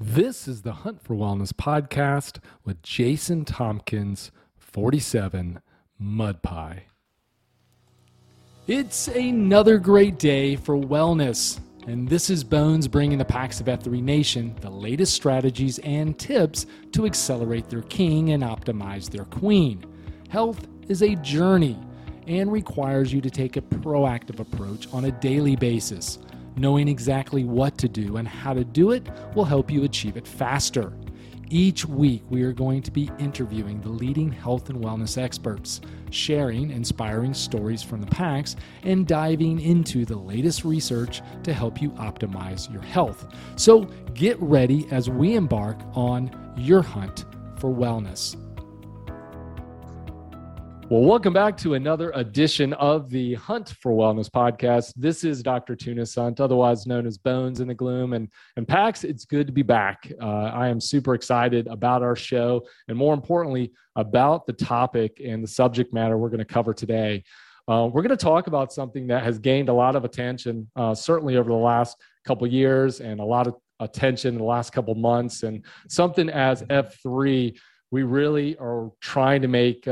This is the Hunt for Wellness podcast with Jason Tompkins, 47, Mud Pie. It's another great day for wellness, and this is Bones bringing the packs of F3 Nation the latest strategies and tips to accelerate their king and optimize their queen. Health is a journey and requires you to take a proactive approach on a daily basis. Knowing exactly what to do and how to do it will help you achieve it faster. Each week, we are going to be interviewing the leading health and wellness experts, sharing inspiring stories from the packs, and diving into the latest research to help you optimize your health. So get ready as we embark on your hunt for wellness. Well, welcome back to another edition of the Hunt for Wellness podcast. This is Dr. Tunis Hunt, otherwise known as Bones in the Gloom. And Pax, it's good to be back. I am super excited about our show and, more importantly, about the topic and the subject matter we're going to cover today. We're going to talk about something that has gained a lot of attention, certainly over the last couple of years, and a lot of attention in the last couple of months, and something as F3, we really are trying to make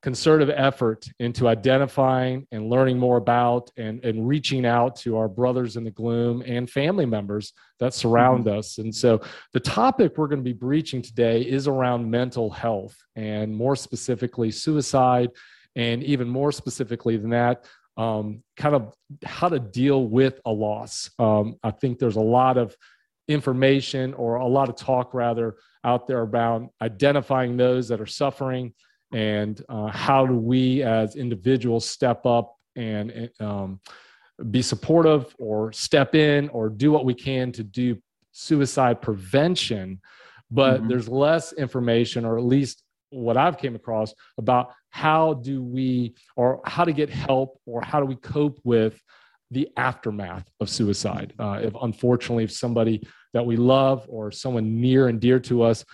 concerted effort into identifying and learning more about and reaching out to our brothers in the gloom and family members that surround us. And so the topic we're going to be breaching today is around mental health, and more specifically suicide, and even more specifically than that, kind of how to deal with a loss. I think there's a lot of information, or a lot of talk rather, out there about identifying those that are suffering, and how do we as individuals step up and be supportive, or step in, or do what we can to do suicide prevention. But there's less information, or at least what I've came across, about how to get help, or how do we cope with the aftermath of suicide. If somebody that we love, or someone near and dear to us,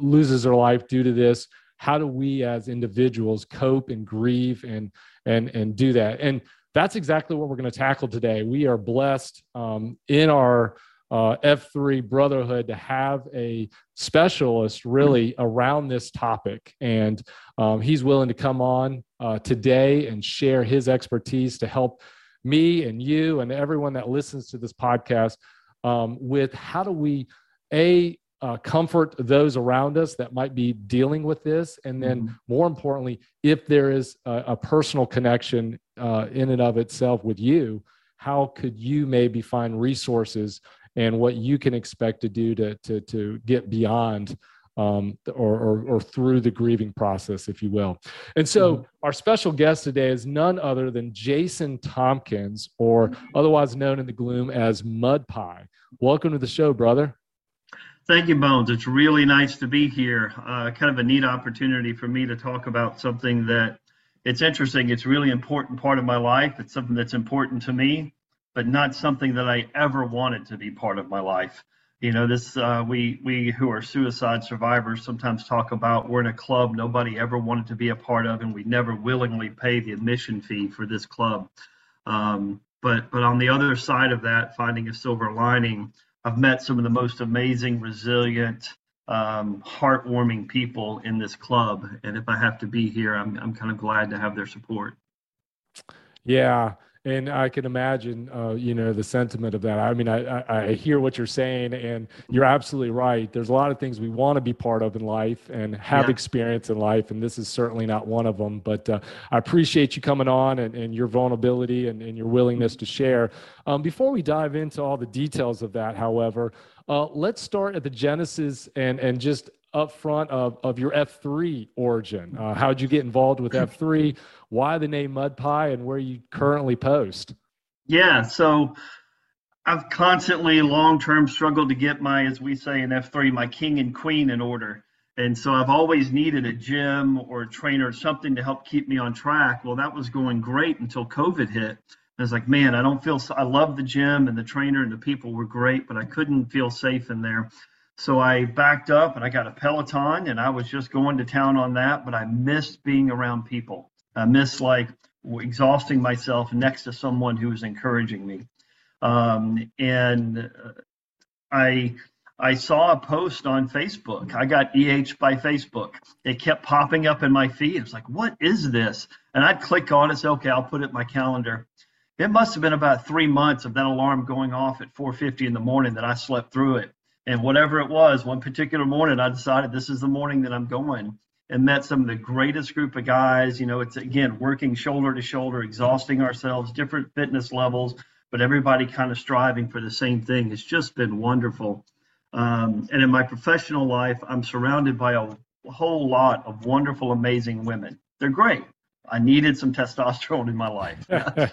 loses their life due to this, how do we as individuals cope and grieve and do that? And that's exactly what we're going to tackle today. We are blessed in our F3 brotherhood to have a specialist really around this topic. And he's willing to come on today and share his expertise to help me and you and everyone that listens to this podcast with how do we, comfort those around us that might be dealing with this. And then more importantly, if there is a personal connection in and of itself with you, how could you maybe find resources and what you can expect to do to get beyond or through the grieving process, if you will. And so our special guest today is none other than Jason Tompkins, or otherwise known in the gloom as Mud Pie. Welcome to the show, brother. Thank you, Bones. It's really nice to be here. Kind of a neat opportunity for me to talk about something that, it's interesting, it's really important part of my life. It's something that's important to me, but not something that I ever wanted to be part of my life. You know, this we who are suicide survivors sometimes talk about, we're in a club nobody ever wanted to be a part of, and we never willingly pay the admission fee for this club. But on the other side of that, finding a silver lining, I've met some of the most amazing, resilient, heartwarming people in this club. And if I have to be here, I'm kind of glad to have their support. Yeah. And I can imagine, the sentiment of that. I mean, I hear what you're saying, and you're absolutely right. There's a lot of things we want to be part of in life and have experience in life, and this is certainly not one of them. But I appreciate you coming on and your vulnerability and your willingness to share. Before we dive into all the details of that, however, let's start at the genesis and just up front of your F3 origin. How'd you get involved with F3? Why the name Mud Pie, and where you currently post? Yeah, so I've constantly long-term struggled to get my, as we say in F3, my king and queen in order. And so I've always needed a gym or a trainer, something to help keep me on track. Well, that was going great until COVID hit. I was like, man, I love the gym and the trainer and the people were great, but I couldn't feel safe in there. So I backed up and I got a Peloton, and I was just going to town on that, but I missed being around people. I missed exhausting myself next to someone who was encouraging me. And I saw a post on Facebook. I got EH by Facebook. It kept popping up in my feed. I was like, what is this? And I'd click on it. Say, okay, I'll put it in my calendar. It must have been about 3 months of that alarm going off at 4:50 in the morning that I slept through it. And whatever it was, one particular morning, I decided this is the morning that I'm going, and met some of the greatest group of guys. You know, it's, again, working shoulder to shoulder, exhausting ourselves, different fitness levels, but everybody kind of striving for the same thing. It's just been wonderful. And in my professional life, I'm surrounded by a whole lot of wonderful, amazing women. They're great. I needed some testosterone in my life.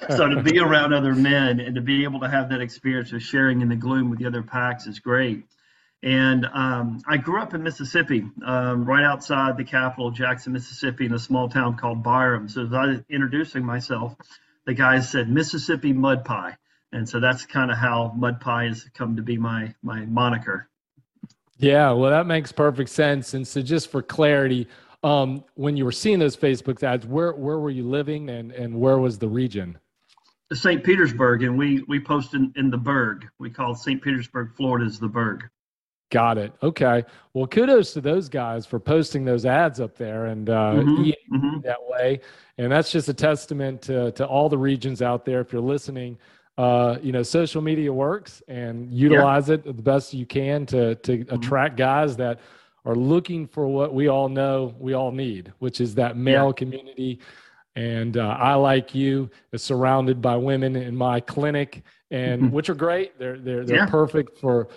So to be around other men and to be able to have that experience of sharing in the gloom with the other packs is great. And I grew up in Mississippi, right outside the capital, Jackson, Mississippi, in a small town called Byram. So as I was introducing myself, the guys said, Mississippi Mud Pie. And so that's kind of how Mud Pie has come to be my moniker. Yeah, well, that makes perfect sense. And so just for clarity, when you were seeing those Facebook ads, where were you living and where was the region? St. Petersburg, and we posted in the Berg. We call St. Petersburg, Florida, is the Berg. Got it. Okay. Well, kudos to those guys for posting those ads up there and that way. And that's just a testament to all the regions out there. If you're listening, you know, social media works, and utilize it the best you can to attract guys that are looking for what we all know we all need, which is that male community. And I, like you, is surrounded by women in my clinic, and which are great. They're perfect for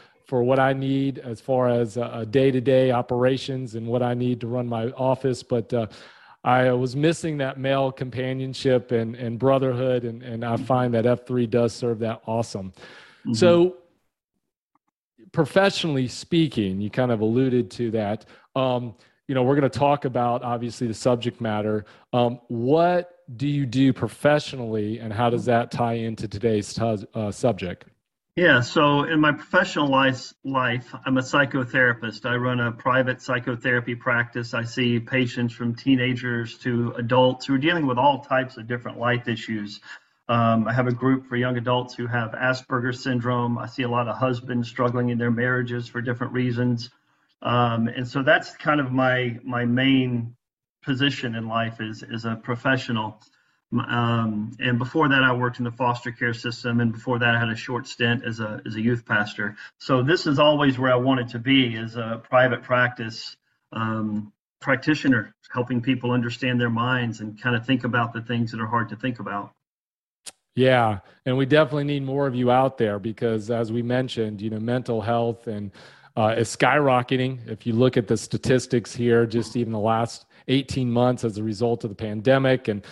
what I need as far as day-to-day operations and what I need to run my office. But I was missing that male companionship and brotherhood, and I find that F3 does serve that awesome. Mm-hmm. So professionally speaking, you kind of alluded to that. You know, we're going to talk about, obviously, the subject matter. What do you do professionally, and how does that tie into today's subject? Yeah, so in my professional life, I'm a psychotherapist. I run a private psychotherapy practice. I see patients from teenagers to adults who are dealing with all types of different life issues. I have a group for young adults who have Asperger's syndrome. I see a lot of husbands struggling in their marriages for different reasons. And so that's kind of my main position in life is a professional. And before that, I worked in the foster care system, and before that, I had a short stint as a youth pastor. So this is always where I wanted to be, as a private practice practitioner, helping people understand their minds and kind of think about the things that are hard to think about. Yeah, and we definitely need more of you out there, because as we mentioned, you know, mental health and is skyrocketing. If you look at the statistics here, just even the last 18 months as a result of the pandemic and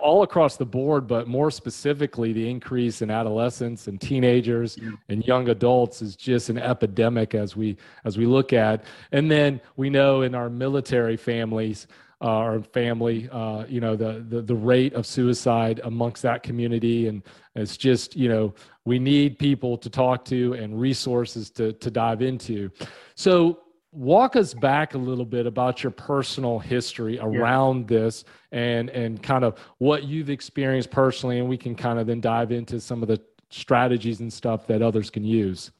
all across the board, but more specifically, the increase in adolescents and teenagers and young adults is just an epidemic as we look at. And then we know in our military families, our family, you know, the rate of suicide amongst that community. And it's just, you know, we need people to talk to and resources to dive into. So walk us back a little bit about your personal history around this and kind of what you've experienced personally, and we can kind of then dive into some of the strategies and stuff that others can use.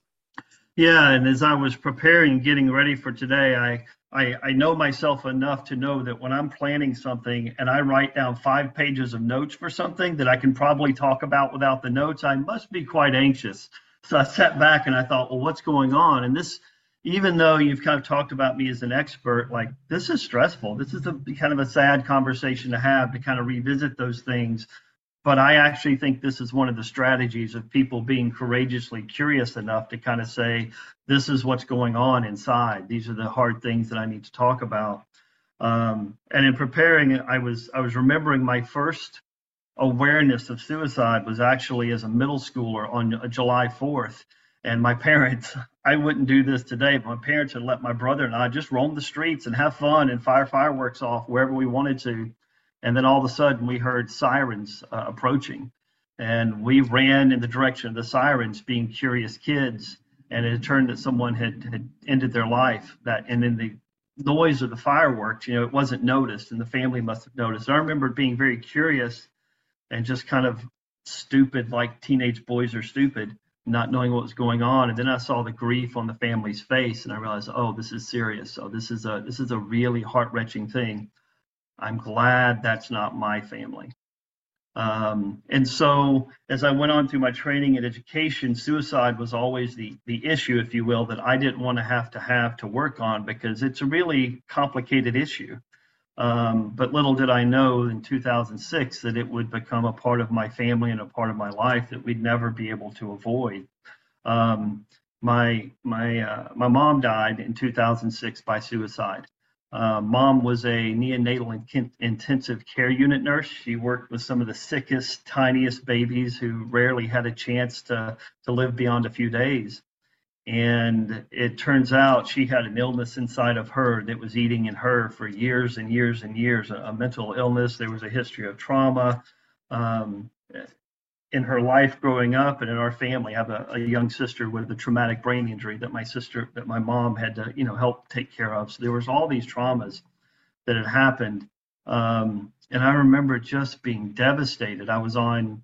Yeah, and as I was preparing, getting ready for today, I know myself enough to know that when I'm planning something and I write down 5 pages of notes for something that I can probably talk about without the notes, I must be quite anxious. So I sat back and I thought, well, what's going on? And this, even though you've kind of talked about me as an expert, like, this is stressful. This is kind of a sad conversation to have, to kind of revisit those things. But I actually think this is one of the strategies of people being courageously curious enough to kind of say, this is what's going on inside. These are the hard things that I need to talk about. And in preparing, I was remembering my first awareness of suicide was actually as a middle schooler on July 4th. And my parents, I wouldn't do this today, but my parents had let my brother and I just roam the streets and have fun and fire fireworks off wherever we wanted to. And then all of a sudden we heard sirens approaching, and we ran in the direction of the sirens, being curious kids. And it turned that someone had ended their life, that, and then the noise of the fireworks, you know, it wasn't noticed, and the family must have noticed. And I remember being very curious and just kind of stupid, like teenage boys are stupid. not knowing what was going on. And then I saw the grief on the family's face, and I realized, oh, this is serious. So this is a really heart-wrenching thing. I'm glad that's not my family. And so as I went on through my training and education, suicide was always the issue, if you will, that I didn't want to have to work on, because it's a really complicated issue. But little did I know in 2006 that it would become a part of my family and a part of my life that we'd never be able to avoid. My mom died in 2006 by suicide. Mom was a neonatal intensive care unit nurse. She worked with some of the sickest, tiniest babies who rarely had a chance to live beyond a few days. And it turns out she had an illness inside of her that was eating in her for years and years and years, a mental illness. There was a history of trauma in her life growing up, and in our family. I have a young sister with a traumatic brain injury that my mom had to, help take care of. So there was all these traumas that had happened. And I remember just being devastated. I was on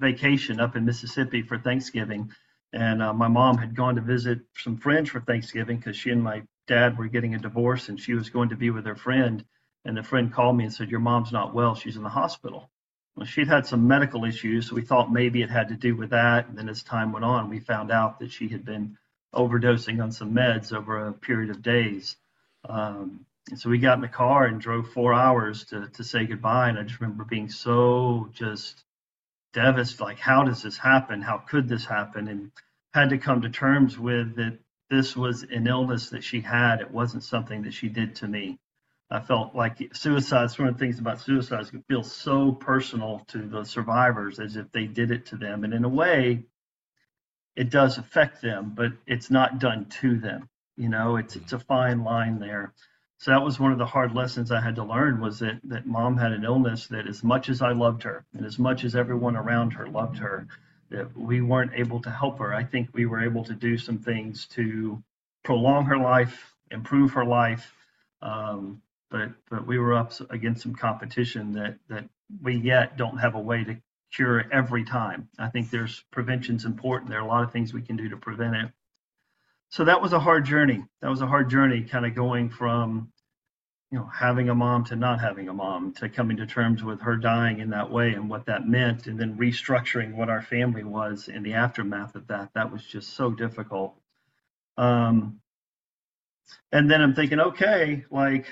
vacation up in Mississippi for Thanksgiving. And my mom had gone to visit some friends for Thanksgiving because she and my dad were getting a divorce, and she was going to be with her friend. And the friend called me and said, "Your mom's not well. She's in the hospital." Well, she'd had some medical issues, so we thought maybe it had to do with that. And then as time went on, we found out that she had been overdosing on some meds over a period of days. And so we got in the car and drove 4 hours to say goodbye. And I just remember being so just devastated, like, how does this happen? How could this happen? And had to come to terms with that this was an illness that she had. It wasn't something that she did to me. I felt like suicide, one of the things about suicide is it feels so personal to the survivors, as if they did it to them. And in a way, it does affect them, but it's not done to them. It's a fine line there. So that was one of the hard lessons I had to learn, was that mom had an illness that, as much as I loved her and as much as everyone around her loved her, that we weren't able to help her. I think we were able to do some things to prolong her life, improve her life, but we were up against some competition that we yet don't have a way to cure every time. I think prevention's important. There are a lot of things we can do to prevent it. So that was a hard journey. Kind of going from, having a mom to not having a mom, to coming to terms with her dying in that way and what that meant, and then restructuring what our family was in the aftermath of that. That was just so difficult. And then I'm thinking, okay, like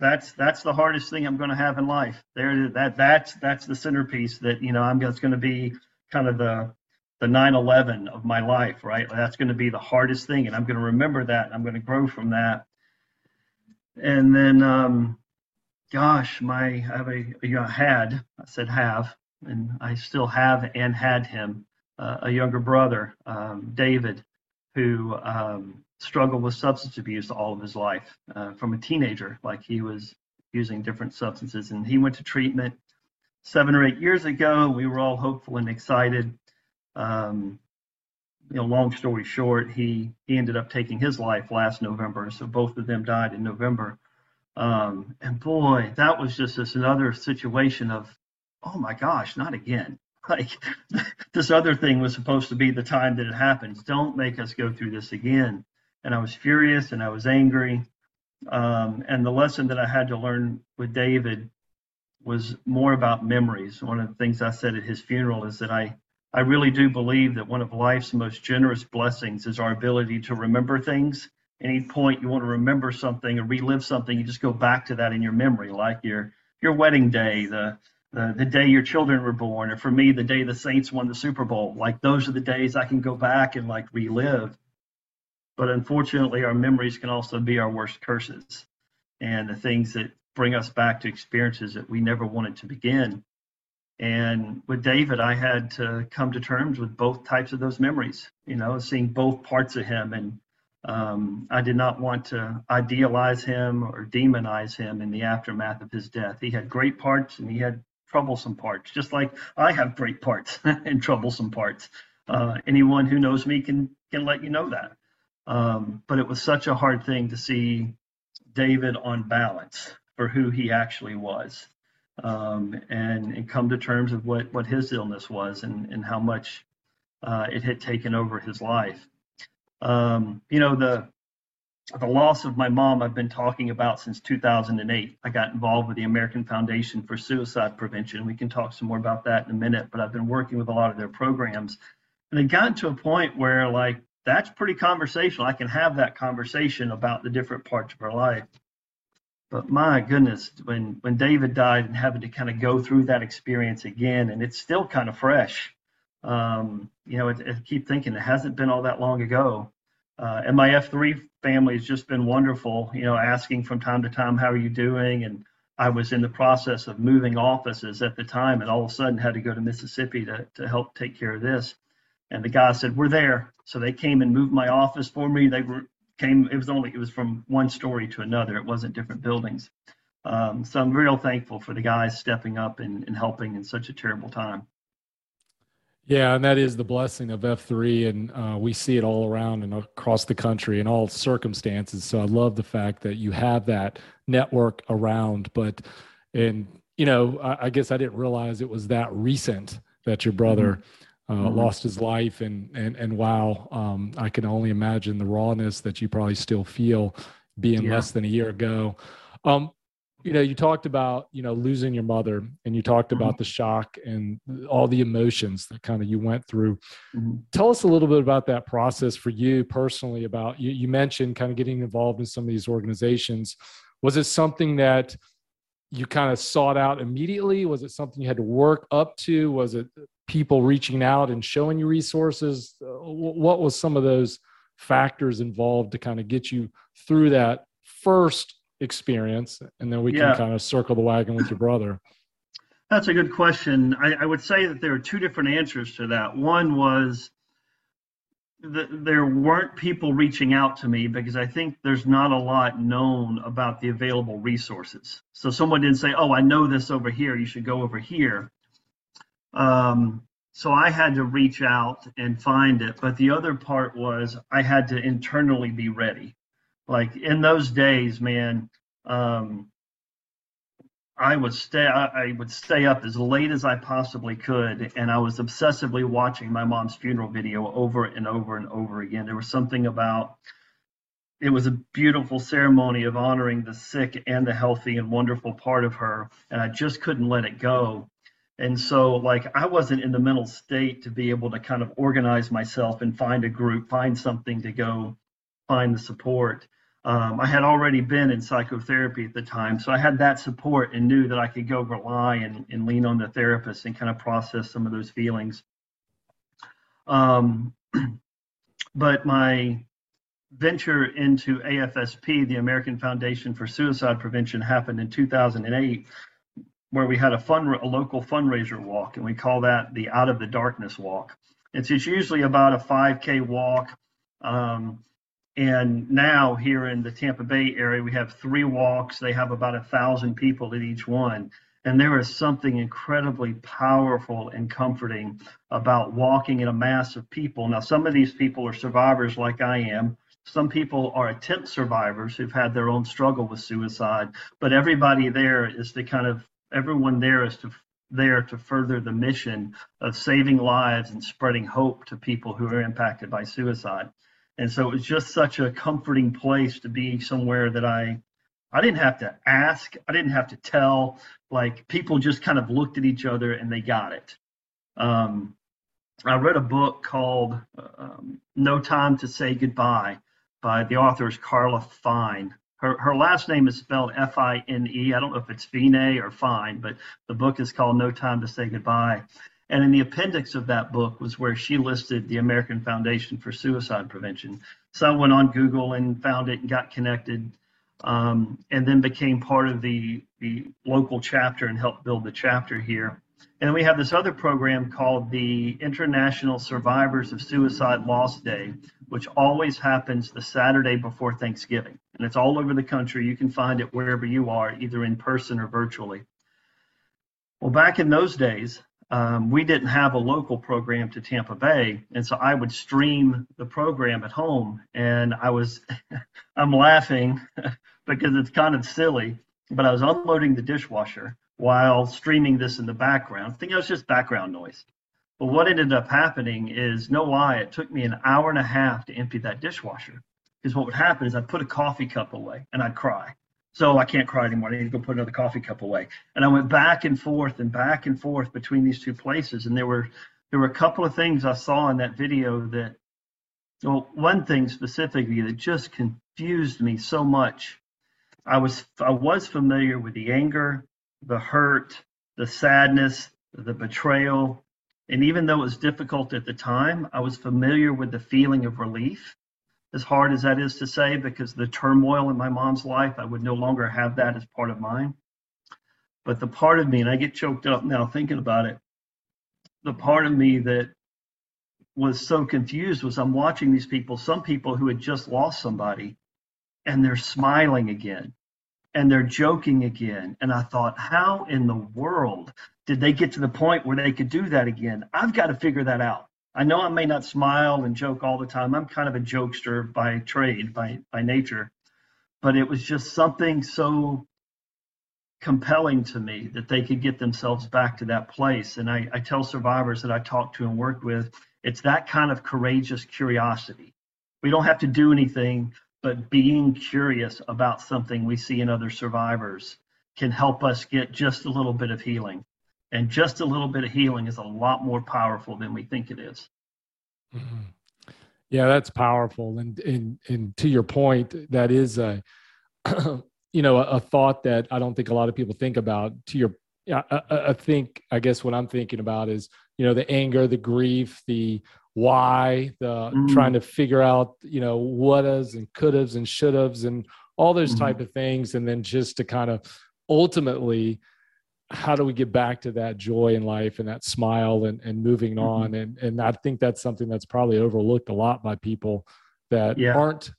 that's the hardest thing I'm going to have in life. There, that's the centerpiece that that's going to be kind of the 9/11 of my life, right? That's going to be the hardest thing, and I'm going to remember that, and I'm going to grow from that. And then, I still have and had him, a younger brother, David, who struggled with substance abuse all of his life, from a teenager. Like, he was using different substances, and he went to treatment 7 or 8 years ago. We were all hopeful and excited. Long story short, he ended up taking his life last November. So both of them died in November. And boy, that was just another situation of, oh my gosh, not again. Like, this other thing was supposed to be the time that it happens. Don't make us go through this again. And I was furious and I was angry. And the lesson that I had to learn with David was more about memories. One of the things I said at his funeral is that I really do believe that one of life's most generous blessings is our ability to remember things. Any point you want to remember something or relive something, you just go back to that in your memory, like your wedding day, the day your children were born, or for me, the day the Saints won the Super Bowl. Like, those are the days I can go back and like relive. But unfortunately, our memories can also be our worst curses, and the things that bring us back to experiences that we never wanted to begin. And with David, I had to come to terms with both types of those memories, seeing both parts of him. And I did not want to idealize him or demonize him in the aftermath of his death. He had great parts and he had troublesome parts, just like I have great parts and troublesome parts. Anyone who knows me can let you know that. But it was such a hard thing to see David on balance for who he actually was. And come to terms of what his illness was and how much it had taken over his life. You know, the loss of my mom I've been talking about since 2008. I got involved with the American Foundation for Suicide Prevention. We can talk some more about that in a minute, but I've been working with a lot of their programs. And it got to a point where, like, that's pretty conversational. I can have that conversation about the different parts of her life. But my goodness, when David died and having to kind of go through that experience again, and it's still kind of fresh, you know, I keep thinking it hasn't been all that long ago. And my F3 family has just been wonderful, you know, asking from time to time, how are you doing? And I was in the process of moving offices at the time, and all of a sudden had to go to Mississippi to help take care of this. And the guy said, we're there. So they came and moved my office for me. They were, it was from one story to another. It wasn't different buildings. So I'm real thankful for the guys stepping up and helping in such a terrible time. Yeah, and that is the blessing of F3, and we see it all around and across the country in all circumstances. So I love the fact that you have that network around. But, and you know, I guess I didn't realize it was that recent that your brother lost his life, and wow, I can only imagine the rawness that you probably still feel being less than a year ago. You know, you talked about, you know, losing your mother, and you talked about the shock and all the emotions that kind of you went through. Tell us a little bit about that process for you personally, about you mentioned kind of getting involved in some of these organizations. Was it something that you kind of sought out immediately? Was it something you had to work up to? Was it people reaching out and showing you resources? What was some of those factors involved to kind of get you through that first experience, and then we can kind of circle the wagon with your brother? That's a good question. I would say that there are two different answers to that. One was that there weren't people reaching out to me, because I think there's not a lot known about the available resources. So someone didn't say, oh, I know this over here, you should go over here. So I had to reach out and find it. But the other part was I had to internally be ready. Like in those days, man, I would stay up as late as I possibly could, and I was obsessively watching my mom's funeral video over and over and over again. There was something about it was a beautiful ceremony of honoring the sick and the healthy and wonderful part of her, and I just couldn't let it go. And so, like, I wasn't in the mental state to be able to kind of organize myself and find a group, find something to go find the support. I had already been in psychotherapy at the time, so I had that support and knew that I could go rely and lean on the therapist and kind of process some of those feelings. But my venture into AFSP, the American Foundation for Suicide Prevention, happened in 2008, where we had a local fundraiser walk, and we call that the Out of the Darkness Walk. It's usually about a 5K walk. And now here in the Tampa Bay area, we have 3 walks. They have about 1,000 people at each one. And there is something incredibly powerful and comforting about walking in a mass of people. Now, some of these people are survivors like I am. Some people are attempt survivors who've had their own struggle with suicide. But everyone there is to further the mission of saving lives and spreading hope to people who are impacted by suicide. And so it was just such a comforting place to be, somewhere that I didn't have to ask. I didn't have to tell. Like, people just kind of looked at each other and they got it. I read a book called No Time to Say Goodbye by the author is Carla Fine. Her last name is spelled Fine. I don't know if it's Fine or Fine, but the book is called No Time to Say Goodbye. And in the appendix of that book was where she listed the American Foundation for Suicide Prevention. So I went on Google and found it and got connected, and then became part of the local chapter and helped build the chapter here. And we have this other program called the International Survivors of Suicide Loss Day, which always happens the Saturday before Thanksgiving. And it's all over the country. You can find it wherever you are, either in person or virtually. Well, back in those days, we didn't have a local program to Tampa Bay, and so I would stream the program at home, and I'm laughing because it's kind of silly, but I was unloading the dishwasher while streaming this in the background. I think it was just background noise. Well, what ended up happening is, no lie, it took me an hour and a half to empty that dishwasher. Because what would happen is I'd put a coffee cup away and I'd cry. So I can't cry anymore. I need to go put another coffee cup away. And I went back and forth between these two places. And there were a couple of things I saw in that video that, well, one thing specifically that just confused me so much. I was familiar with the anger, the hurt, the sadness, the betrayal. And even though it was difficult at the time, I was familiar with the feeling of relief. As hard as that is to say, because the turmoil in my mom's life, I would no longer have that as part of mine. But the part of me, and I get choked up now thinking about it, the part of me that was so confused was I'm watching these people, some people who had just lost somebody, and they're smiling again, and they're joking again. And I thought, how in the world did they get to the point where they could do that again? I've got to figure that out. I know I may not smile and joke all the time. I'm kind of a jokester by trade, by nature. But it was just something so compelling to me that they could get themselves back to that place. And I tell survivors that I talk to and work with, it's that kind of courageous curiosity. We don't have to do anything, but being curious about something we see in other survivors can help us get just a little bit of healing. And just a little bit of healing is a lot more powerful than we think it is. Mm-hmm. Yeah, that's powerful. And to your point, that is a, a thought that I don't think a lot of people think about. I guess what I'm thinking about is, the anger, the grief, the why, the trying to figure out, what-haves and could-haves and should-haves and all those type of things. And then just to kind of ultimately, how do we get back to that joy in life and that smile and moving on? And I think that's something that's probably overlooked a lot by people that aren't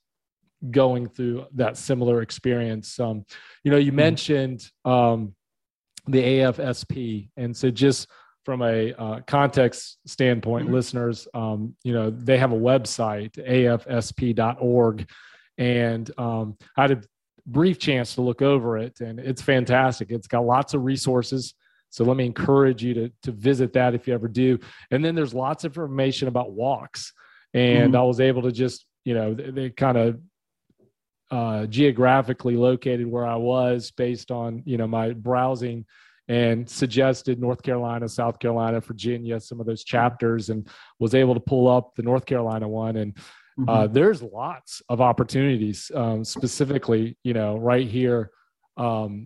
going through that similar experience. You mentioned the AFSP. And so just from a context standpoint, listeners, they have a website, afsp.org. And I did brief chance to look over it, and it's fantastic. It's got lots of resources. So let me encourage you to visit that if you ever do. And then there's lots of information about walks. And I was able to just, they kind of geographically located where I was based on, my browsing, and suggested North Carolina, South Carolina, Virginia, some of those chapters, and was able to pull up the North Carolina one. And there's lots of opportunities, specifically, right here, in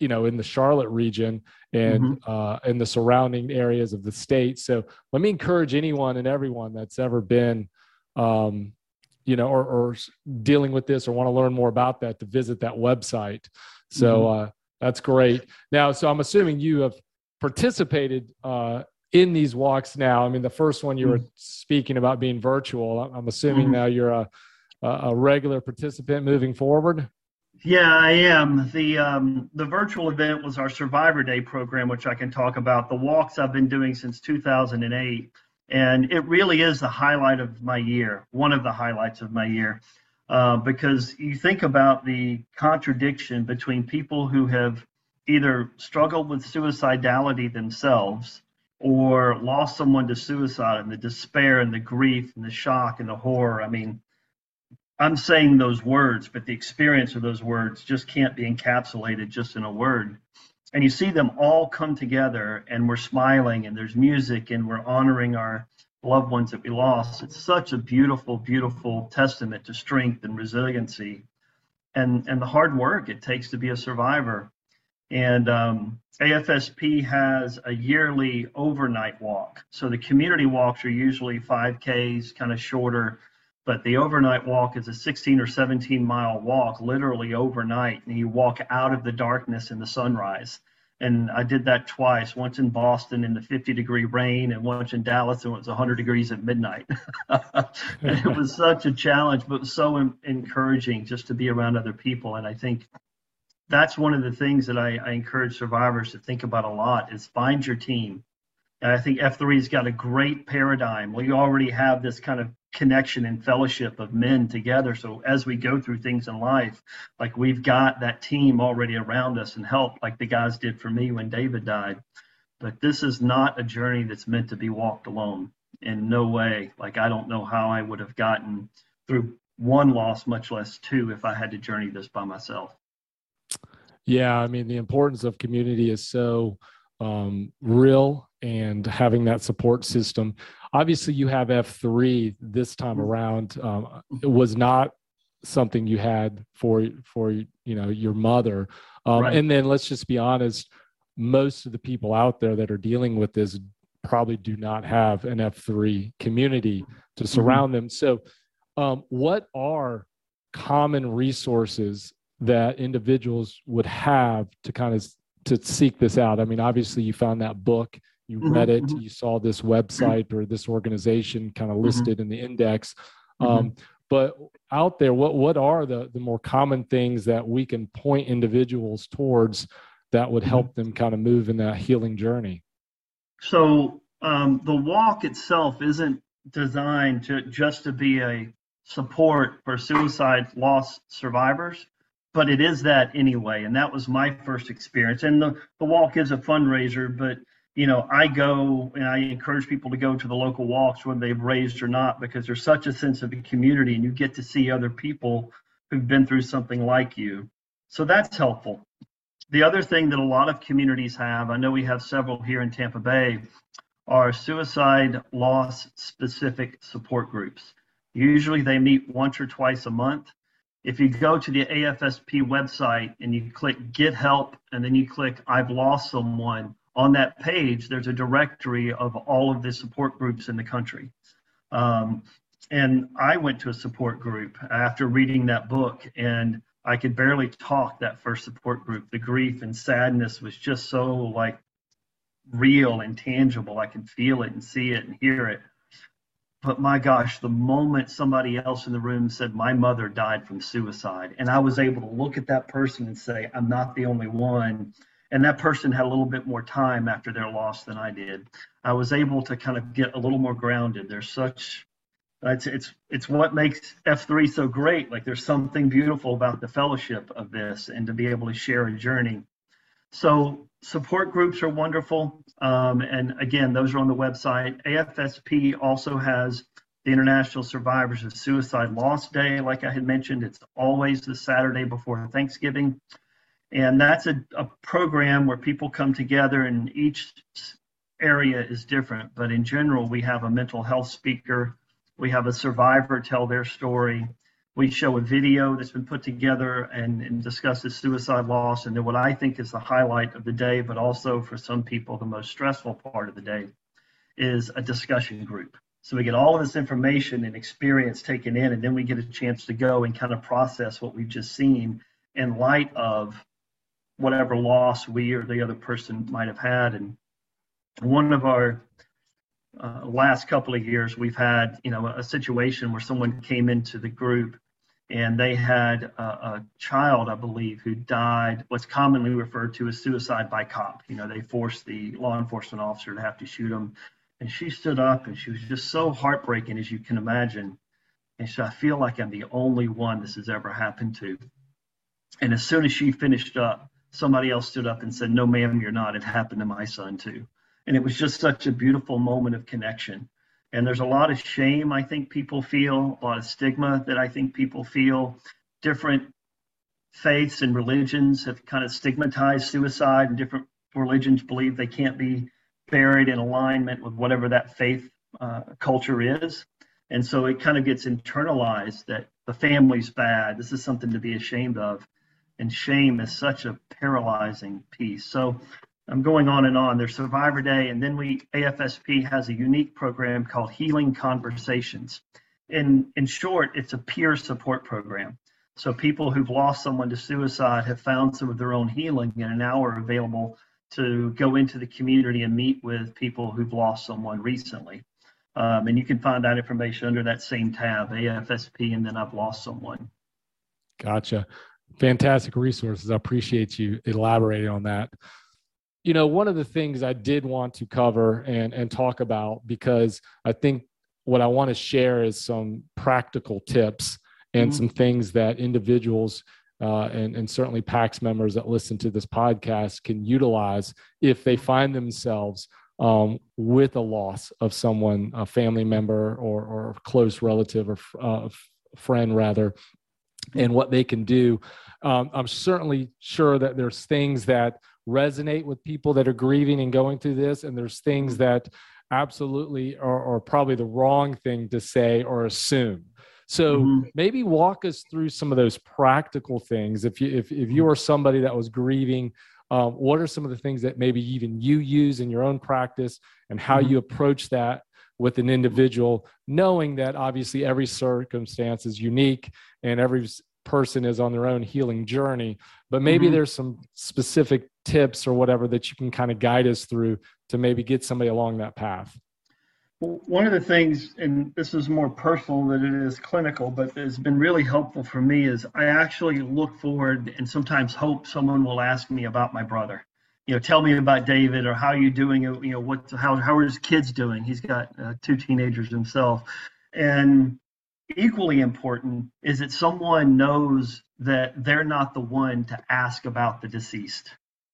the Charlotte region and in the surrounding areas of the state. So let me encourage anyone and everyone that's ever been, or dealing with this or want to learn more about that to visit that website. So that's great. Now, so I'm assuming you have participated in these walks now. I mean, the first one you were speaking about being virtual, I'm assuming now you're a regular participant moving forward. Yeah, I am. The virtual event was our Survivor Day program, which I can talk about. The walks I've been doing since 2008, and it really is the highlight of my year, one of the highlights of my year, because you think about the contradiction between people who have either struggled with suicidality themselves or lost someone to suicide, and the despair and the grief and the shock and the horror. I mean, I'm saying those words, but the experience of those words just can't be encapsulated just in a word. And you see them all come together, and we're smiling, and there's music, and we're honoring our loved ones that we lost. It's such a beautiful, beautiful testament to strength and resiliency and the hard work it takes to be a survivor. And AFSP has a yearly overnight walk. So the community walks are usually 5Ks, kind of shorter, but the overnight walk is a 16 or 17 mile walk, literally overnight. And you walk out of the darkness in the sunrise. And I did that twice, once in Boston in the 50-degree rain, and once in Dallas, and it was 100 degrees at midnight. And it was such a challenge, but it was so encouraging just to be around other people. And I think that's one of the things that I encourage survivors to think about a lot is find your team. And I think F3's got a great paradigm. We already have this kind of connection and fellowship of men together. So as we go through things in life, like we've got that team already around us and help, like the guys did for me when David died. But this is not a journey that's meant to be walked alone. In no way. Like, I don't know how I would have gotten through one loss, much less two, if I had to journey this by myself. Yeah, I mean, the importance of community is so real, and having that support system. Obviously, you have F3 this time around. It was not something you had for you know, your mother. Right. And then let's just be honest, most of the people out there that are dealing with this probably do not have an F3 community to surround them. So what are common resources that individuals would have to kind of to seek this out? I mean, obviously you found that book, you read it, you saw this website or this organization kind of listed in the index. But out there, what are the more common things that we can point individuals towards that would help them kind of move in that healing journey? So the walk itself isn't designed to just to be a support for suicide loss survivors, but it is that anyway. And that was my first experience. And the walk is a fundraiser, but, you know, I go and I encourage people to go to the local walks, whether they've raised or not, because there's such a sense of a community and you get to see other people who've been through something like you. So that's helpful. The other thing that a lot of communities have, I know we have several here in Tampa Bay, are suicide loss specific support groups. Usually they meet once or twice a month. If you go to the AFSP website and you click Get Help, and then you click I've Lost Someone, on that page, there's a directory of all of the support groups in the country. And I went to a support group after reading that book, and I could barely talk that first support group. The grief and sadness was just so like real and tangible. I could feel it and see it and hear it. But my gosh, the moment somebody else in the room said, my mother died from suicide, and I was able to look at that person and say, I'm not the only one. And that person had a little bit more time after their loss than I did. I was able to kind of get a little more grounded. There's such It's what makes F3 so great. Like, there's something beautiful about the fellowship of this and to be able to share a journey. So support groups are wonderful. And again, those are on the website. AFSP also has the International Survivors of Suicide Loss Day. Like I had mentioned, it's always the Saturday before Thanksgiving. And that's a program where people come together, and each area is different. But in general, we have a mental health speaker. We have a survivor tell their story. We show a video that's been put together and discusses suicide loss. And then what I think is the highlight of the day, but also for some people, the most stressful part of the day, is a discussion group. So we get all of this information and experience taken in, and then we get a chance to go and kind of process what we've just seen in light of whatever loss we or the other person might have had. And one of our last couple of years, we've had, you know, a situation where someone came into the group and they had a child, I believe, who died what's commonly referred to as suicide by cop. You know, they forced the law enforcement officer to have to shoot him. And she stood up and she was just so heartbreaking, as you can imagine. And she said, I feel like I'm the only one this has ever happened to. And as soon as she finished up, somebody else stood up and said, no, ma'am, you're not. It happened to my son, too. And it was just such a beautiful moment of connection. And there's a lot of shame I think people feel, a lot of stigma that I think people feel. Different faiths and religions have kind of stigmatized suicide, and different religions believe they can't be buried in alignment with whatever that faith culture is. And so it kind of gets internalized that the family's bad. This is something to be ashamed of. And shame is such a paralyzing piece. So I'm going on and on. There's Survivor Day, and then AFSP has a unique program called Healing Conversations. In short, it's a peer support program. So people who've lost someone to suicide have found some of their own healing, and now are available to go into the community and meet with people who've lost someone recently. And you can find that information under that same tab, AFSP, and then I've Lost Someone. Gotcha. Fantastic resources. I appreciate you elaborating on that. You know, one of the things I did want to cover and talk about, because I think what I want to share is some practical tips and some things that individuals and certainly PACS members that listen to this podcast can utilize if they find themselves with a loss of someone, a family member or close relative or friend rather, and what they can do. I'm certainly sure that there's things that resonate with people that are grieving and going through this, and there's things that absolutely are probably the wrong thing to say or assume. So maybe walk us through some of those practical things. If you are somebody that was grieving, what are some of the things that maybe even you use in your own practice, and how you approach that with an individual, knowing that obviously every circumstance is unique and every person is on their own healing journey, but maybe there's some specific tips or whatever that you can kind of guide us through to maybe get somebody along that path. Well, one of the things, and this is more personal than it is clinical, but it's been really helpful for me, is I actually look forward and sometimes hope someone will ask me about my brother. You know, tell me about David, or how are you doing? You know, how are his kids doing? He's got 2 teenagers himself. And equally important is that someone knows that they're not the one to ask about the deceased.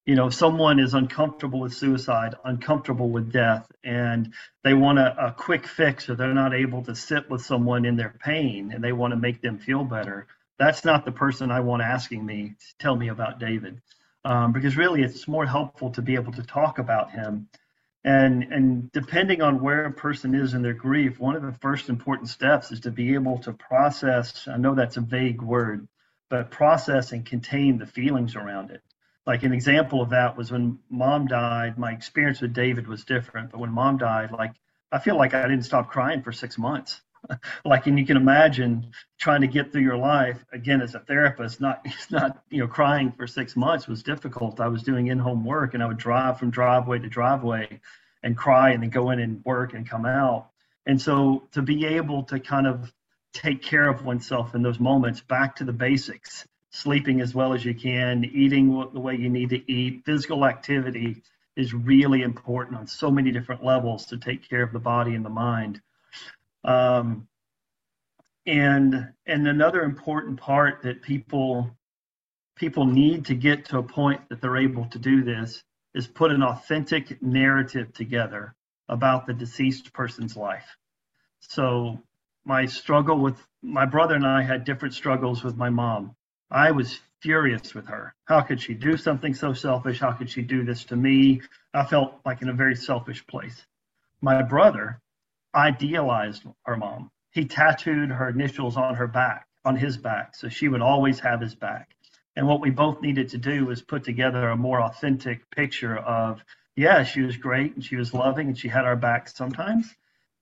You know, if someone is uncomfortable with suicide, uncomfortable with death, and they want a quick fix, or they're not able to sit with someone in their pain and they want to make them feel better, that's not the person I want asking me to tell me about David. Because really it's more helpful to be able to talk about him. And depending on where a person is in their grief, one of the first important steps is to be able to process, I know that's a vague word, but process and contain the feelings around it. Like an example of that was when Mom died, my experience with David was different, but when Mom died, like, I feel like I didn't stop crying for 6 months. Like, and you can imagine trying to get through your life, again, as a therapist, not, you know, crying for 6 months was difficult. I was doing in-home work, and I would drive from driveway to driveway and cry, and then go in and work and come out. And so to be able to kind of take care of oneself in those moments, back to the basics, sleeping as well as you can, eating the way you need to eat, physical activity is really important on so many different levels to take care of the body and the mind. And another important part that people need to get to a point that they're able to do this is put an authentic narrative together about the deceased person's life. So my struggle with my brother, and I had different struggles with my mom. I was furious with her. How could she do something so selfish? How could she do this to me? I felt like in a very selfish place. My brother idealized our mom. He tattooed her initials on his back, so she would always have his back. And what we both needed to do was put together a more authentic picture of, yeah, she was great and she was loving and she had our back sometimes,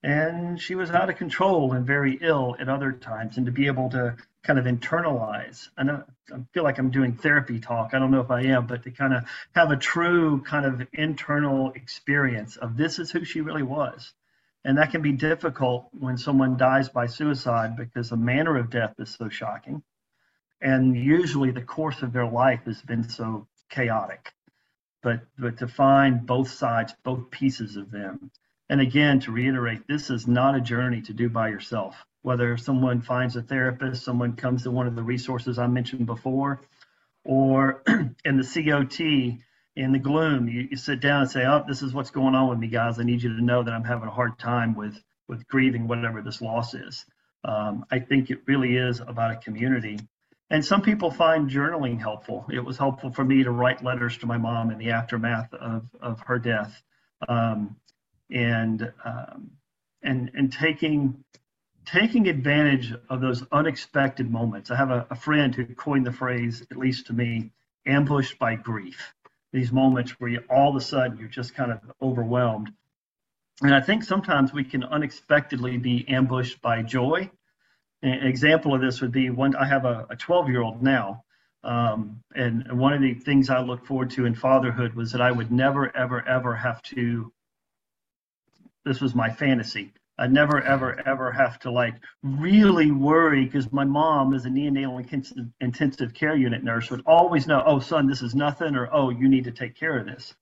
and she was out of control and very ill at other times. And to be able to kind of internalize, I know I feel like I'm doing therapy talk, I don't know if I am, but to kind of have a true kind of internal experience of this is who she really was. And that can be difficult when someone dies by suicide, because the manner of death is so shocking. And usually the course of their life has been so chaotic. But to find both sides, both pieces of them. And again, to reiterate, this is not a journey to do by yourself. Whether someone finds a therapist, someone comes to one of the resources I mentioned before, or in the COT, in the gloom, you sit down and say, oh, this is what's going on with me, guys. I need you to know that I'm having a hard time with grieving whatever this loss is. I think it really is about a community. And some people find journaling helpful. It was helpful for me to write letters to my mom in the aftermath of her death. And taking advantage of those unexpected moments. I have a friend who coined the phrase, at least to me, ambushed by grief. These moments where you, all of a sudden you're just kind of overwhelmed. And I think sometimes we can unexpectedly be ambushed by joy. An example of this would be when I have a 12-year-old now, and one of the things I look forward to in fatherhood was that I would never, ever, ever have to, this was my fantasy, I'd never, ever, ever have to like really worry, because my mom as a neonatal intensive care unit nurse would always know, oh, son, this is nothing, or, oh, you need to take care of this.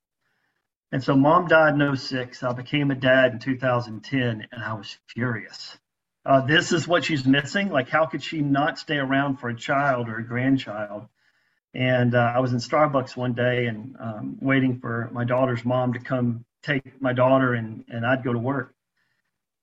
And so Mom died in 2006. I became a dad in 2010, and I was furious. This is what she's missing. Like, how could she not stay around for a child or a grandchild? And I was in Starbucks one day and waiting for my daughter's mom to come take my daughter, and I'd go to work.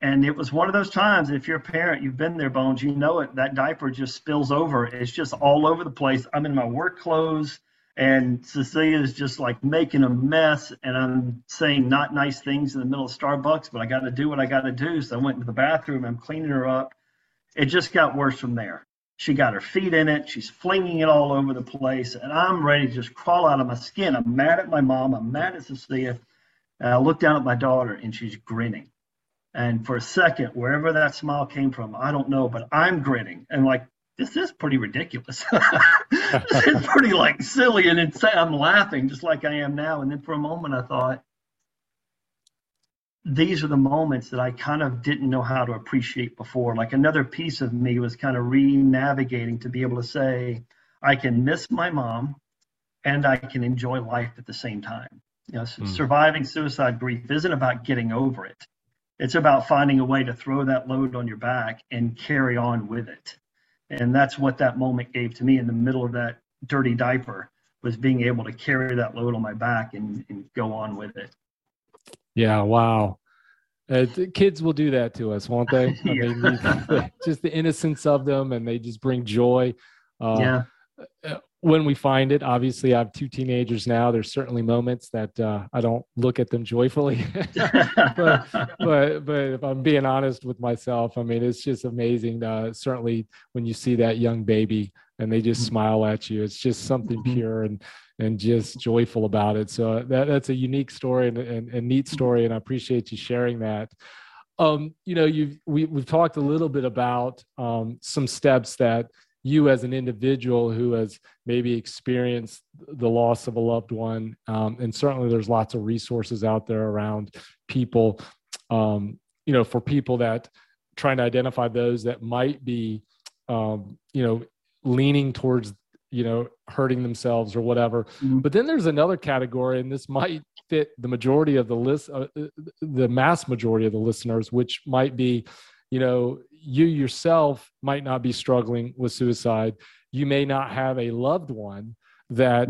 And it was one of those times, if you're a parent, you've been there, Bones, you know it, that diaper just spills over. It's just all over the place. I'm in my work clothes, and Cecilia's just like making a mess, and I'm saying not nice things in the middle of Starbucks, but I got to do what I got to do. So I went to the bathroom, I'm cleaning her up. It just got worse from there. She got her feet in it. She's flinging it all over the place, and I'm ready to just crawl out of my skin. I'm mad at my mom. I'm mad at Cecilia. And I look down at my daughter, and she's grinning. And for a second, wherever that smile came from, I don't know, but I'm grinning. And like, this is pretty ridiculous. It's pretty like silly and insane. I'm laughing just like I am now. And then for a moment, I thought, these are the moments that I kind of didn't know how to appreciate before. Like, another piece of me was kind of re-navigating to be able to say, I can miss my mom and I can enjoy life at the same time. You know, surviving suicide grief isn't about getting over it. It's about finding a way to throw that load on your back and carry on with it. And that's what that moment gave to me in the middle of that dirty diaper, was being able to carry that load on my back and go on with it. Yeah. Wow. Kids will do that to us, won't they? I mean, just the innocence of them, and they just bring joy. When we find it. Obviously, I have two teenagers now. There's certainly moments that I don't look at them joyfully, but if I'm being honest with myself, I mean, it's just amazing. Certainly, when you see that young baby and they just smile at you, it's just something pure and just joyful about it. So that's a unique story and a neat story, and I appreciate you sharing that. You know, we've talked a little bit about some steps that you as an individual who has maybe experienced the loss of a loved one. And certainly there's lots of resources out there around people, you know, for people that trying to identify those that might be, you know, leaning towards, you know, hurting themselves or whatever. Mm-hmm. But then there's another category, and this might fit the majority of the list, the mass majority of the listeners, which might be, you know, you yourself might not be struggling with suicide. You may not have a loved one that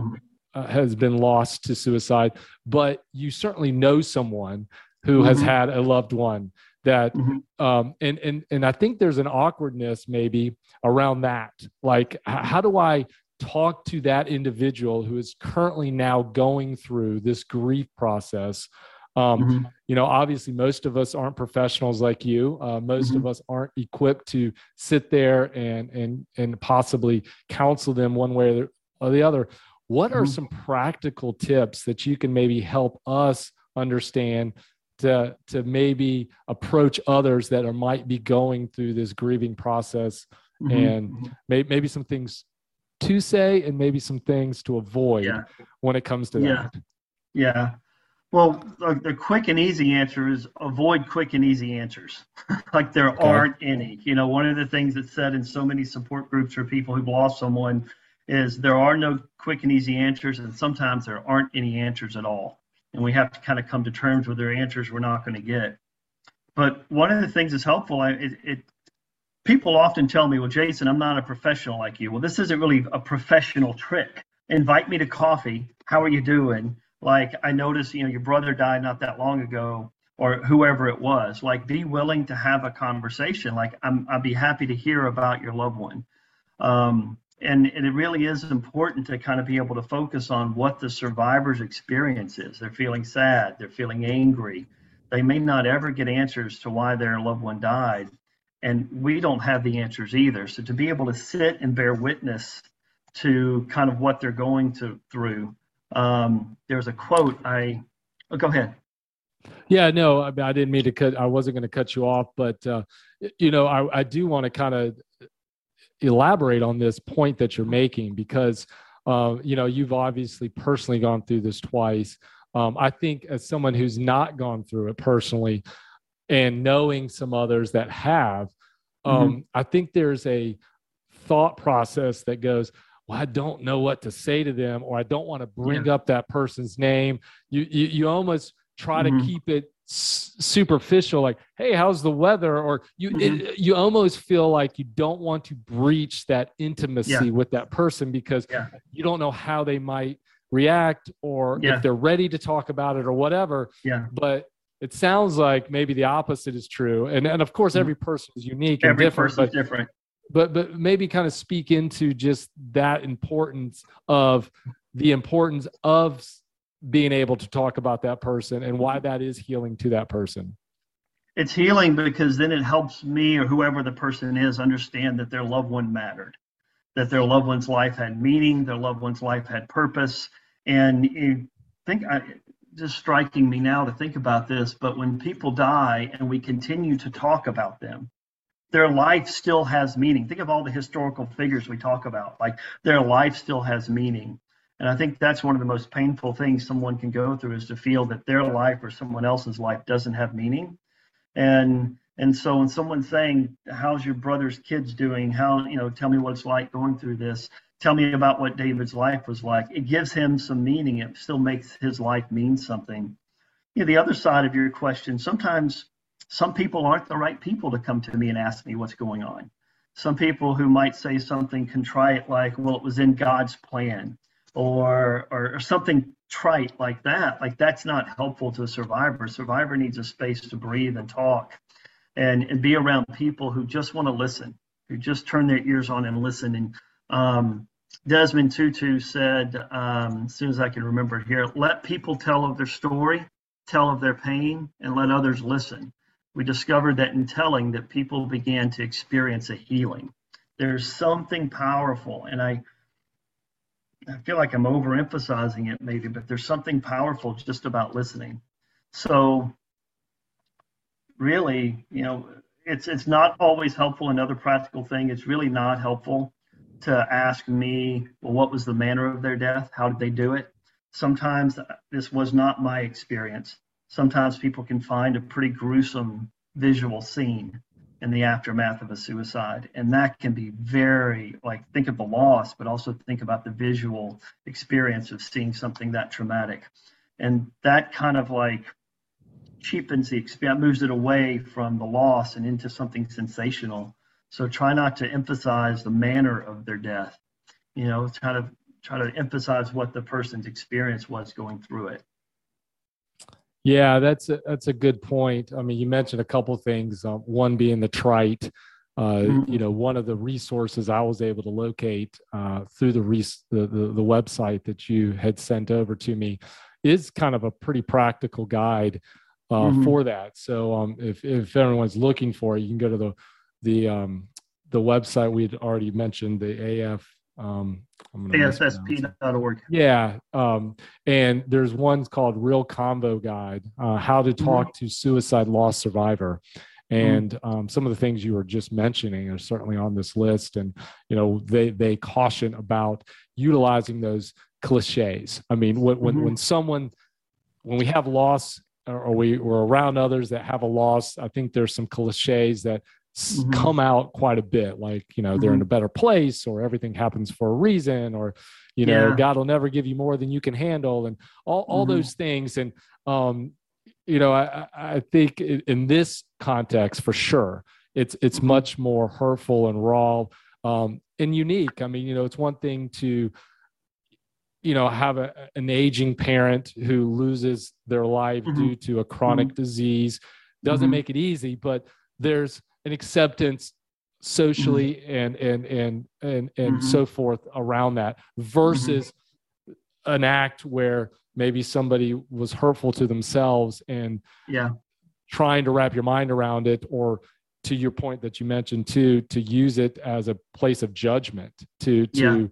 has been lost to suicide, but you certainly know someone who has had a loved one that, and I think there's an awkwardness maybe around that. Like, how do I talk to that individual who is currently now going through this grief process? You know, obviously most of us aren't professionals like you. Most of us aren't equipped to sit there and possibly counsel them one way or the other. What are some practical tips that you can maybe help us understand to maybe approach others that might be going through this grieving process, and maybe some things to say and maybe some things to avoid when it comes to that? Yeah. Well, the quick and easy answer is avoid quick and easy answers. Like, there aren't any. You know, one of the things that's said in so many support groups for people who've lost someone is there are no quick and easy answers, and sometimes there aren't any answers at all. And we have to kind of come to terms with their answers we're not going to get. But one of the things that's helpful, people often tell me, well, Jason, I'm not a professional like you. Well, this isn't really a professional trick. Invite me to coffee. How are you doing? Like, I noticed, you know, your brother died not that long ago, or whoever it was. Like, be willing to have a conversation. Like, I'd be happy to hear about your loved one. And it really is important to kind of be able to focus on what the survivor's experience is. They're feeling sad. They're feeling angry. They may not ever get answers to why their loved one died. And we don't have the answers either. So to be able to sit and bear witness to kind of what they're going through. There's a quote go ahead. Yeah, no, I didn't mean to I wasn't going to cut you off, but, you know, I do want to kind of elaborate on this point that you're making, because, you know, you've obviously personally gone through this twice. I think as someone who's not gone through it personally and knowing some others that have, I think there's a thought process that goes, well, I don't know what to say to them, or I don't want to bring up that person's name. You almost try to keep it superficial, like, hey, how's the weather? Or you, you almost feel like you don't want to breach that intimacy with that person because you don't know how they might react or if they're ready to talk about it or whatever. But it sounds like maybe the opposite is true. And of course, every person is unique and different, but maybe kind of speak into just that importance of being able to talk about that person and why that is healing to that person. It's healing because then it helps me or whoever the person is understand that their loved one mattered, that their loved one's life had meaning, their loved one's life had purpose. And you think, just striking me now to think about this, but when people die and we continue to talk about them, their life still has meaning. Think of all the historical figures we talk about, like their life still has meaning. And I think that's one of the most painful things someone can go through is to feel that their life or someone else's life doesn't have meaning. And so when someone's saying, how's your brother's kids doing? How, you know, tell me what it's like going through this. Tell me about what David's life was like. It gives him some meaning. It still makes his life mean something. You know, the other side of your question, sometimes some people aren't the right people to come to me and ask me what's going on. Some people who might say something contrite like, well, it was in God's plan. Or something trite like that, like that's not helpful to a survivor. A survivor needs a space to breathe and talk and be around people who just want to listen, who just turn their ears on and listen. And Desmond Tutu said, as soon as I can remember it here, let people tell of their story, tell of their pain, and let others listen. We discovered that in telling that people began to experience a healing. There's something powerful, and I feel like I'm overemphasizing it maybe, but there's something powerful just about listening. So really, you know, it's not always helpful. Another practical thing, it's really not helpful to ask me, well, what was the manner of their death? How did they do it? Sometimes this was not my experience. Sometimes people can find a pretty gruesome visual scene in the aftermath of a suicide. And that can be very, like, think of the loss, but also think about the visual experience of seeing something that traumatic. And that kind of like cheapens the experience, moves it away from the loss and into something sensational. So try not to emphasize the manner of their death, you know, try to emphasize what the person's experience was going through it. Yeah, that's a good point. I mean, you mentioned a couple of things, one being the trite. You know, one of the resources I was able to locate through the website that you had sent over to me is kind of a pretty practical guide for that. So if everyone's looking for it, you can go to the website we'd already mentioned, the AF. ASSP.org. Yeah. And there's one called Real Combo Guide, How to Talk to Suicide Loss Survivor. And some of the things you were just mentioning are certainly on this list. And, you know, they caution about utilizing those cliches. I mean, when we have loss or we're around others that have a loss, I think there's some cliches that come out quite a bit, like, you know, they're in a better place, or everything happens for a reason, or, you know, God will never give you more than you can handle, and all those things. And, you know, I think in this context, for sure, it's much more hurtful and raw and unique. I mean, you know, it's one thing to, you know, have an aging parent who loses their life due to a chronic disease. Doesn't make it easy, but there's an acceptance socially and so forth around that, versus an act where maybe somebody was hurtful to themselves and trying to wrap your mind around it, or to your point that you mentioned too, to use it as a place of judgment and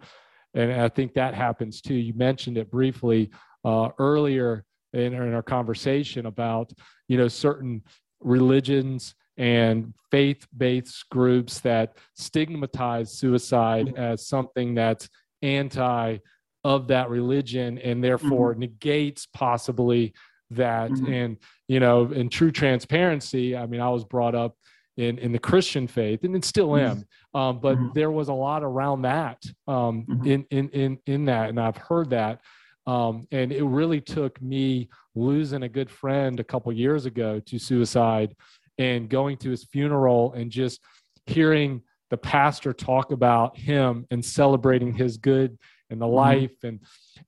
I think that happens too. You mentioned it briefly earlier in our conversation about, you know, certain religions and faith-based groups that stigmatize suicide as something that's anti of that religion, and therefore negates possibly that. And, you know, in true transparency, I mean, I was brought up in the Christian faith, and it still am, but there was a lot around that in that. And I've heard that And it really took me losing a good friend a couple years ago to suicide and going to his funeral and just hearing the pastor talk about him and celebrating his good and the life and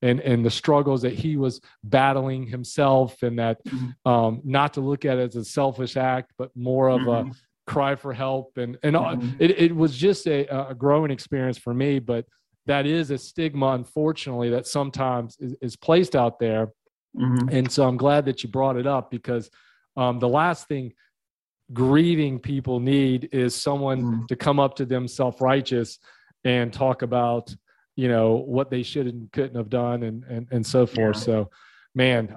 the struggles that he was battling himself, and that not to look at it as a selfish act, but more of a cry for help. It was just a growing experience for me, but that is a stigma, unfortunately, that sometimes is placed out there. And so I'm glad that you brought it up, because the last thing grieving people need is someone to come up to them self-righteous and talk about, you know, what they should and couldn't have done and so forth. Yeah. So, man,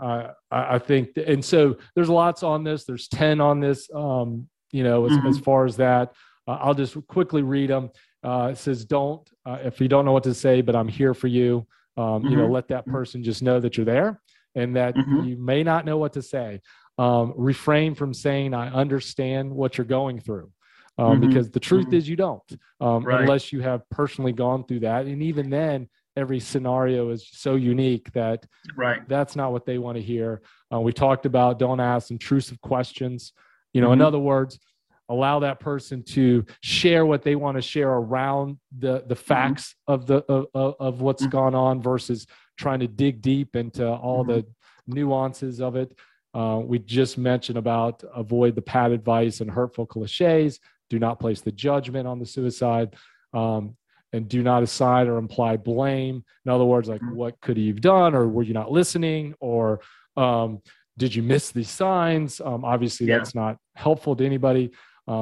I think, and so there's lots on this, there's 10 on this, you know, as far as that, I'll just quickly read them. It says, don't, if you don't know what to say, but I'm here for you, you know, let that person just know that you're there and that you may not know what to say. Refrain from saying, I understand what you're going through, because the truth is you don't, unless you have personally gone through that. And even then, every scenario is so unique that that's not what they want to hear. We talked about don't ask intrusive questions. You know, in other words, allow that person to share what they want to share around the facts of what's gone on, versus trying to dig deep into all the nuances of it. We just mentioned about avoid the pat advice and hurtful cliches. Do not place the judgment on the suicide, and do not assign or imply blame. In other words, like what could he have done, or were you not listening, or did you miss these signs? Obviously, that's not helpful to anybody.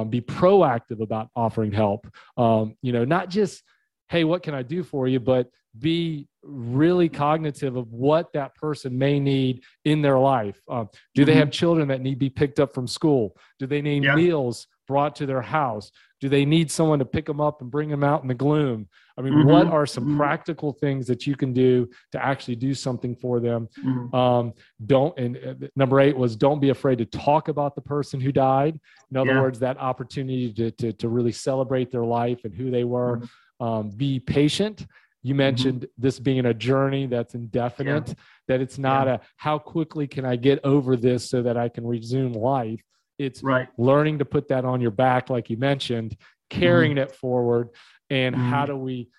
Be proactive about offering help. You know, not just, hey, what can I do for you, but be really cognitive of what that person may need in their life. Do they have children that need to be picked up from school? Do they need meals brought to their house? Do they need someone to pick them up and bring them out in the gloom? I mean, what are some practical things that you can do to actually do something for them? Number 8 was don't be afraid to talk about the person who died. In other words, that opportunity to really celebrate their life and who they were. Be patient. You mentioned this being a journey that's indefinite, that it's not a how quickly can I get over this so that I can resume life. It's learning to put that on your back, like you mentioned, carrying it forward, and how do we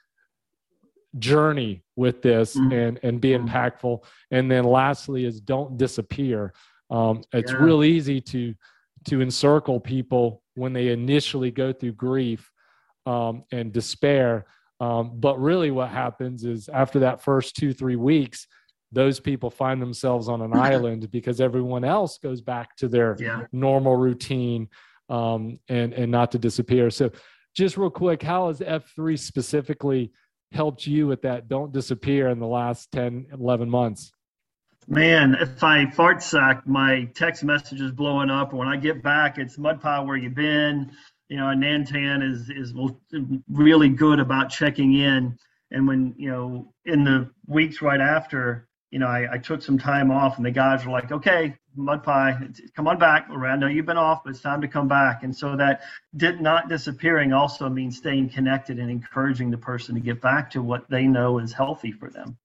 journey with this and be impactful. And then lastly is don't disappear. It's real easy to encircle people when they initially go through grief and despair. But really what happens is after that first 2-3 weeks, those people find themselves on an island because everyone else goes back to their normal routine, and not to disappear. So just real quick, how has F3 specifically helped you with that? Don't disappear in the last 10, 11 months. Man, if I fart sack, my text message is blowing up. When I get back, it's Mud Pie, where you been? You know, and Nantan is really good about checking in. And when, you know, in the weeks right after, you know, I took some time off, and the guys were like, okay, Mud Pie, come on back. I know you've been off, but it's time to come back. And so that not disappearing also means staying connected and encouraging the person to get back to what they know is healthy for them.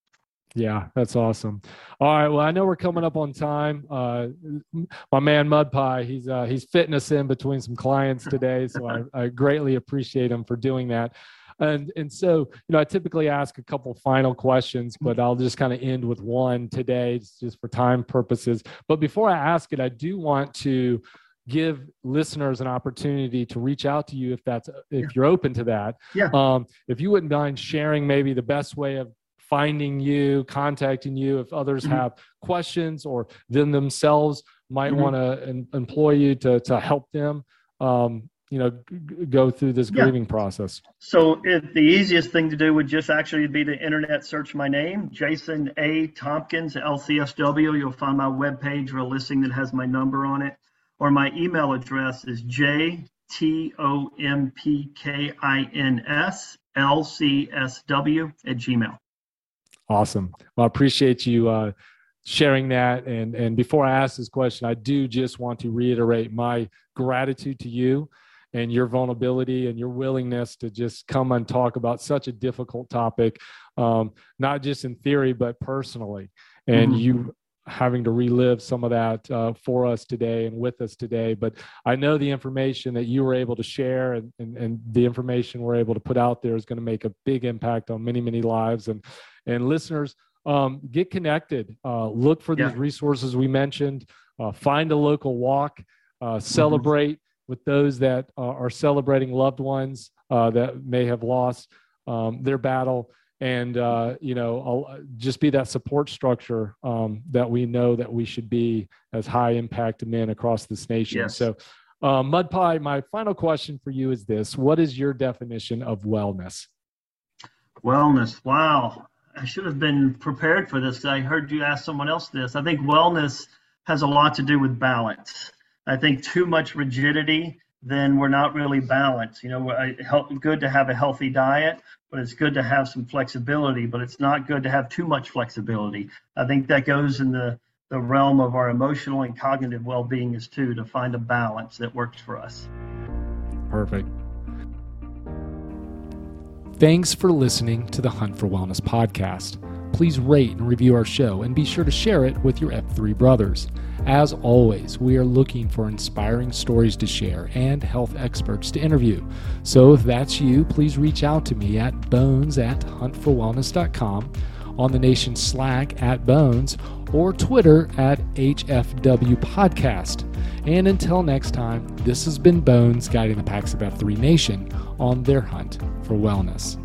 Yeah, that's awesome. All right, well, I know we're coming up on time. My man Mud Pie, he's fitting us in between some clients today, so I greatly appreciate him for doing that. And so, you know, I typically ask a couple final questions, but I'll just kind of end with one today, just for time purposes. But before I ask it, I do want to give listeners an opportunity to reach out to you if you're open to that. Yeah. If you wouldn't mind sharing maybe the best way of finding you, contacting you, if others have questions, or them themselves might want to employ you to help them, you know, go through this grieving process. So the easiest thing to do would just actually be to internet search my name, Jason A. Tompkins, LCSW. You'll find my webpage or a listing that has my number on it. Or my email address is jtompkins@lcsw.gmail.com. Awesome. Well, I appreciate you sharing that. And before I ask this question, I do just want to reiterate my gratitude to you and your vulnerability and your willingness to just come and talk about such a difficult topic, not just in theory, but personally. And you having to relive some of that for us today and with us today. But I know the information that you were able to share and the information we're able to put out there is going to make a big impact on many, many lives. And listeners, get connected. Look for these resources we mentioned. Find a local walk. Celebrate with those that are celebrating loved ones that may have lost their battle. And, you know, I'll just be that support structure that we know that we should be as high impact men across this nation. Yes. So Mud Pie, my final question for you is this. What is your definition of wellness? Wellness. Wow. I should have been prepared for this. I heard you ask someone else this. I think wellness has a lot to do with balance. I think too much rigidity, then we're not really balanced. You know, it's good to have a healthy diet, but it's good to have some flexibility, but it's not good to have too much flexibility. I think that goes in the realm of our emotional and cognitive well-being is too, to find a balance that works for us. Perfect. Thanks for listening to the Hunt for Wellness podcast. Please rate and review our show and be sure to share it with your F3 brothers. As always, we are looking for inspiring stories to share and health experts to interview. So if that's you, please reach out to me at bones@huntforwellness.com, on the nation Slack @Bones, or Twitter @HFW Podcast. And until next time, this has been Bones guiding the packs of F3 Nation on their hunt for wellness.